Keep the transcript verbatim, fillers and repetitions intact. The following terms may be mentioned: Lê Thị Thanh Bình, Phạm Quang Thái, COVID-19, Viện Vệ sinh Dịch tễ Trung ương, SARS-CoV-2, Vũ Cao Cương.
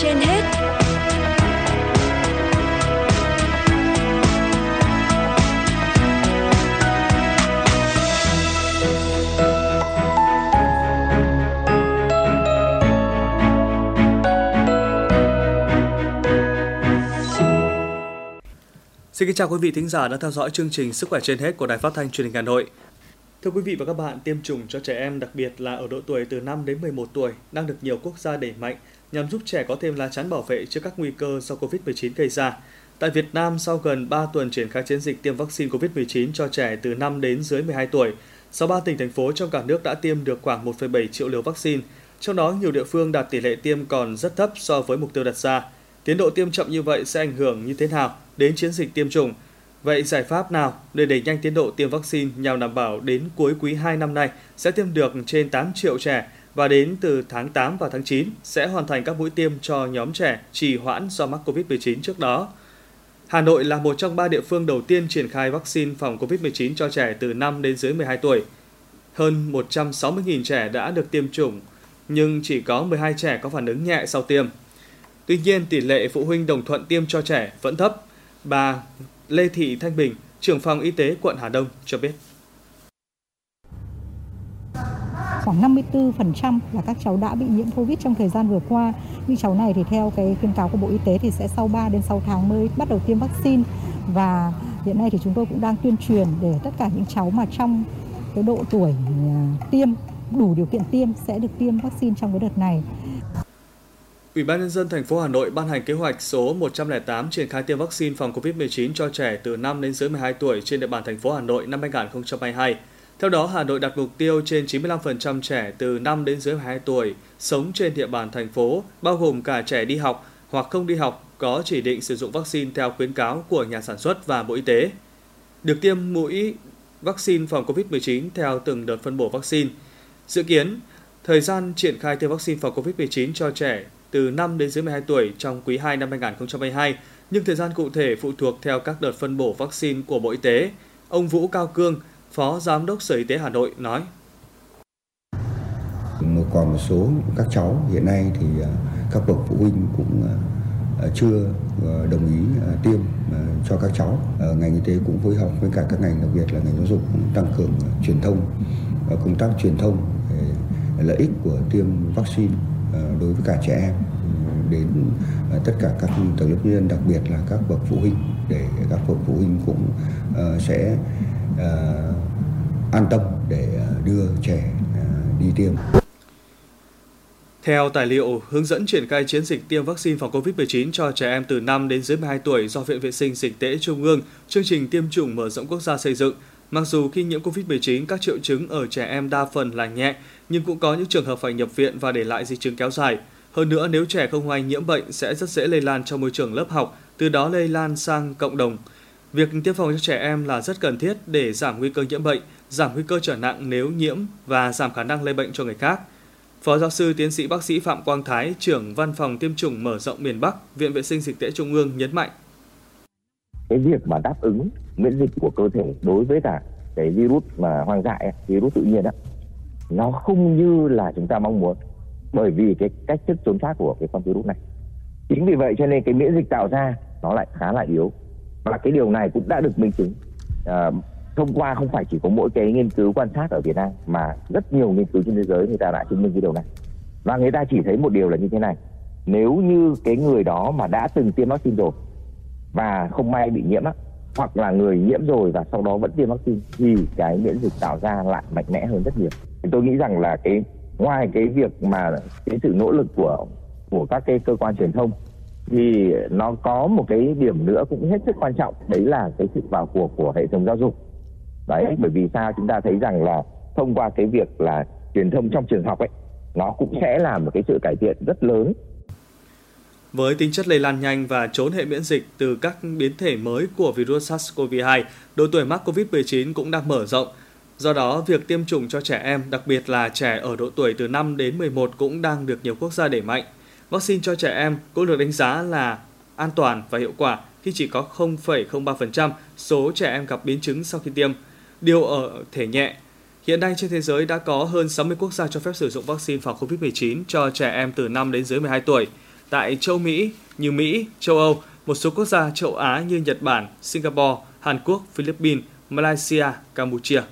trên hết. Xin kính chào quý vị thính giả đã theo dõi chương trình Sức khỏe trên hết của Đài Phát thanh Truyền hình Hà Nội. Thưa quý vị và các bạn, tiêm chủng cho trẻ em, đặc biệt là ở độ tuổi từ năm đến mười một tuổi, đang được nhiều quốc gia đẩy mạnh nhằm giúp trẻ có thêm lá chắn bảo vệ trước các nguy cơ do covid mười chín gây ra. Tại Việt Nam, sau gần ba tuần triển khai chiến dịch tiêm vaccine covid mười chín cho trẻ từ năm đến dưới mười hai tuổi, sáu mươi ba tỉnh, thành phố trong cả nước đã tiêm được khoảng một phẩy bảy triệu liều vaccine. Trong đó, nhiều địa phương đạt tỷ lệ tiêm còn rất thấp so với mục tiêu đặt ra. Tiến độ tiêm chậm như vậy sẽ ảnh hưởng như thế nào đến chiến dịch tiêm chủng? Vậy giải pháp nào để đẩy nhanh tiến độ tiêm vaccine nhằm đảm bảo đến cuối quý hai năm nay sẽ tiêm được trên tám triệu trẻ và đến từ tháng tám và tháng chín sẽ hoàn thành các mũi tiêm cho nhóm trẻ trì hoãn do mắc covid mười chín trước đó? Hà Nội là một trong ba địa phương đầu tiên triển khai vaccine phòng covid mười chín cho trẻ từ năm đến dưới mười hai tuổi. Hơn một trăm sáu mươi nghìn trẻ đã được tiêm chủng, nhưng chỉ có mười hai trẻ có phản ứng nhẹ sau tiêm. Tuy nhiên, tỷ lệ phụ huynh đồng thuận tiêm cho trẻ vẫn thấp. Bà Lê Thị Thanh Bình, trưởng phòng y tế quận Hà Đông cho biết. Khoảng năm mươi tư phần trăm là các cháu đã bị nhiễm Covid trong thời gian vừa qua. Những cháu này thì theo cái khuyến cáo của Bộ Y tế thì sẽ sau ba đến sáu tháng mới bắt đầu tiêm vaccine. Và hiện nay thì chúng tôi cũng đang tuyên truyền để tất cả những cháu mà trong cái độ tuổi tiêm, đủ điều kiện tiêm sẽ được tiêm vaccine trong cái đợt này. Ủy ban nhân dân thành phố Hà Nội ban hành kế hoạch số một trăm lẻ tám triển khai tiêm vaccine phòng covid mười chín cho trẻ từ năm đến dưới mười hai tuổi trên địa bàn thành phố Hà Nội năm hai nghìn không trăm hai mươi hai. Theo đó, Hà Nội đặt mục tiêu trên chín mươi lăm phần trăm trẻ từ năm đến dưới mười hai tuổi sống trên địa bàn thành phố, bao gồm cả trẻ đi học hoặc không đi học có chỉ định sử dụng vaccine theo khuyến cáo của nhà sản xuất và Bộ Y tế. Được tiêm mũi vaccine phòng covid mười chín theo từng đợt phân bổ vaccine. Dự kiến, thời gian triển khai tiêm vaccine phòng covid mười chín cho trẻ từ năm đến dưới mười hai tuổi trong quý hai năm hai nghìn không trăm hai mươi hai, nhưng thời gian cụ thể phụ thuộc theo các đợt phân bổ vaccine của Bộ Y tế. Ông Vũ Cao Cương, Phó Giám đốc Sở Y tế Hà Nội nói. Còn một số các cháu hiện nay thì các bậc phụ huynh cũng chưa đồng ý tiêm cho các cháu. Ngành y tế cũng phối hợp với cả các ngành, đặc biệt là ngành giáo dục, cũng tăng cường truyền thông, công tác truyền thông về lợi ích của tiêm vaccine đối với cả trẻ em đến tất cả các tầng lớp nhân dân, đặc biệt là các bậc phụ huynh, để các bậc phụ huynh cũng sẽ an tâm để đưa trẻ đi tiêm. Theo tài liệu hướng dẫn triển khai chiến dịch tiêm vaccine phòng covid mười chín cho trẻ em từ năm đến dưới mười hai tuổi do Viện Vệ sinh Dịch tễ Trung ương, chương trình tiêm chủng mở rộng quốc gia xây dựng, mặc dù khi nhiễm covid mười chín, các triệu chứng ở trẻ em đa phần là nhẹ, nhưng cũng có những trường hợp phải nhập viện và để lại di chứng kéo dài. Hơn nữa, nếu trẻ không may nhiễm bệnh sẽ rất dễ lây lan trong môi trường lớp học, từ đó lây lan sang cộng đồng. Việc tiêm phòng cho trẻ em là rất cần thiết để giảm nguy cơ nhiễm bệnh, giảm nguy cơ trở nặng nếu nhiễm và giảm khả năng lây bệnh cho người khác. Phó giáo sư, tiến sĩ, bác sĩ Phạm Quang Thái, trưởng Văn phòng Tiêm chủng mở rộng miền Bắc, Viện Vệ sinh Dịch tễ Trung ương nhấn mạnh. Cái việc mà đáp ứng miễn dịch của cơ thể đối với cả cái virus mà hoang dại, virus tự nhiên đó, nó không như là chúng ta mong muốn, bởi vì cái cách thức trốn thoát của cái con virus này. Chính vì vậy cho nên cái miễn dịch tạo ra nó lại khá là yếu, và cái điều này cũng đã được minh chứng à, thông qua không phải chỉ có mỗi cái nghiên cứu quan sát ở Việt Nam mà rất nhiều nghiên cứu trên thế giới người ta đã chứng minh cái điều này. Và người ta chỉ thấy một điều là như thế này: nếu như cái người đó mà đã từng tiêm vaccine rồi và không may bị nhiễm á, hoặc là người nhiễm rồi và sau đó vẫn tiêm vaccine, thì cái miễn dịch tạo ra lại mạnh mẽ hơn rất nhiều. Thì tôi nghĩ rằng là cái ngoài cái việc mà cái sự nỗ lực của của các cái cơ quan truyền thông, thì nó có một cái điểm nữa cũng hết sức quan trọng, đấy là cái sự vào cuộc của hệ thống giáo dục. Đấy, bởi vì sao chúng ta thấy rằng là thông qua cái việc là truyền thông trong trường học ấy, nó cũng sẽ làm một cái sự cải thiện rất lớn. Với tính chất lây lan nhanh và trốn hệ miễn dịch từ các biến thể mới của virus SARS-xê o vê hai, độ tuổi mắc covid mười chín cũng đang mở rộng. Do đó, việc tiêm chủng cho trẻ em, đặc biệt là trẻ ở độ tuổi từ năm đến mười một cũng đang được nhiều quốc gia đẩy mạnh. Vaccine cho trẻ em cũng được đánh giá là an toàn và hiệu quả khi chỉ có không phẩy không ba phần trăm số trẻ em gặp biến chứng sau khi tiêm, điều ở thể nhẹ. Hiện nay trên thế giới đã có hơn sáu mươi quốc gia cho phép sử dụng vaccine phòng covid mười chín cho trẻ em từ năm đến dưới mười hai tuổi. tại châu Mỹ như Mỹ, châu Âu, một số quốc gia châu Á như Nhật Bản, Singapore, Hàn Quốc, Philippines, Malaysia, Campuchia.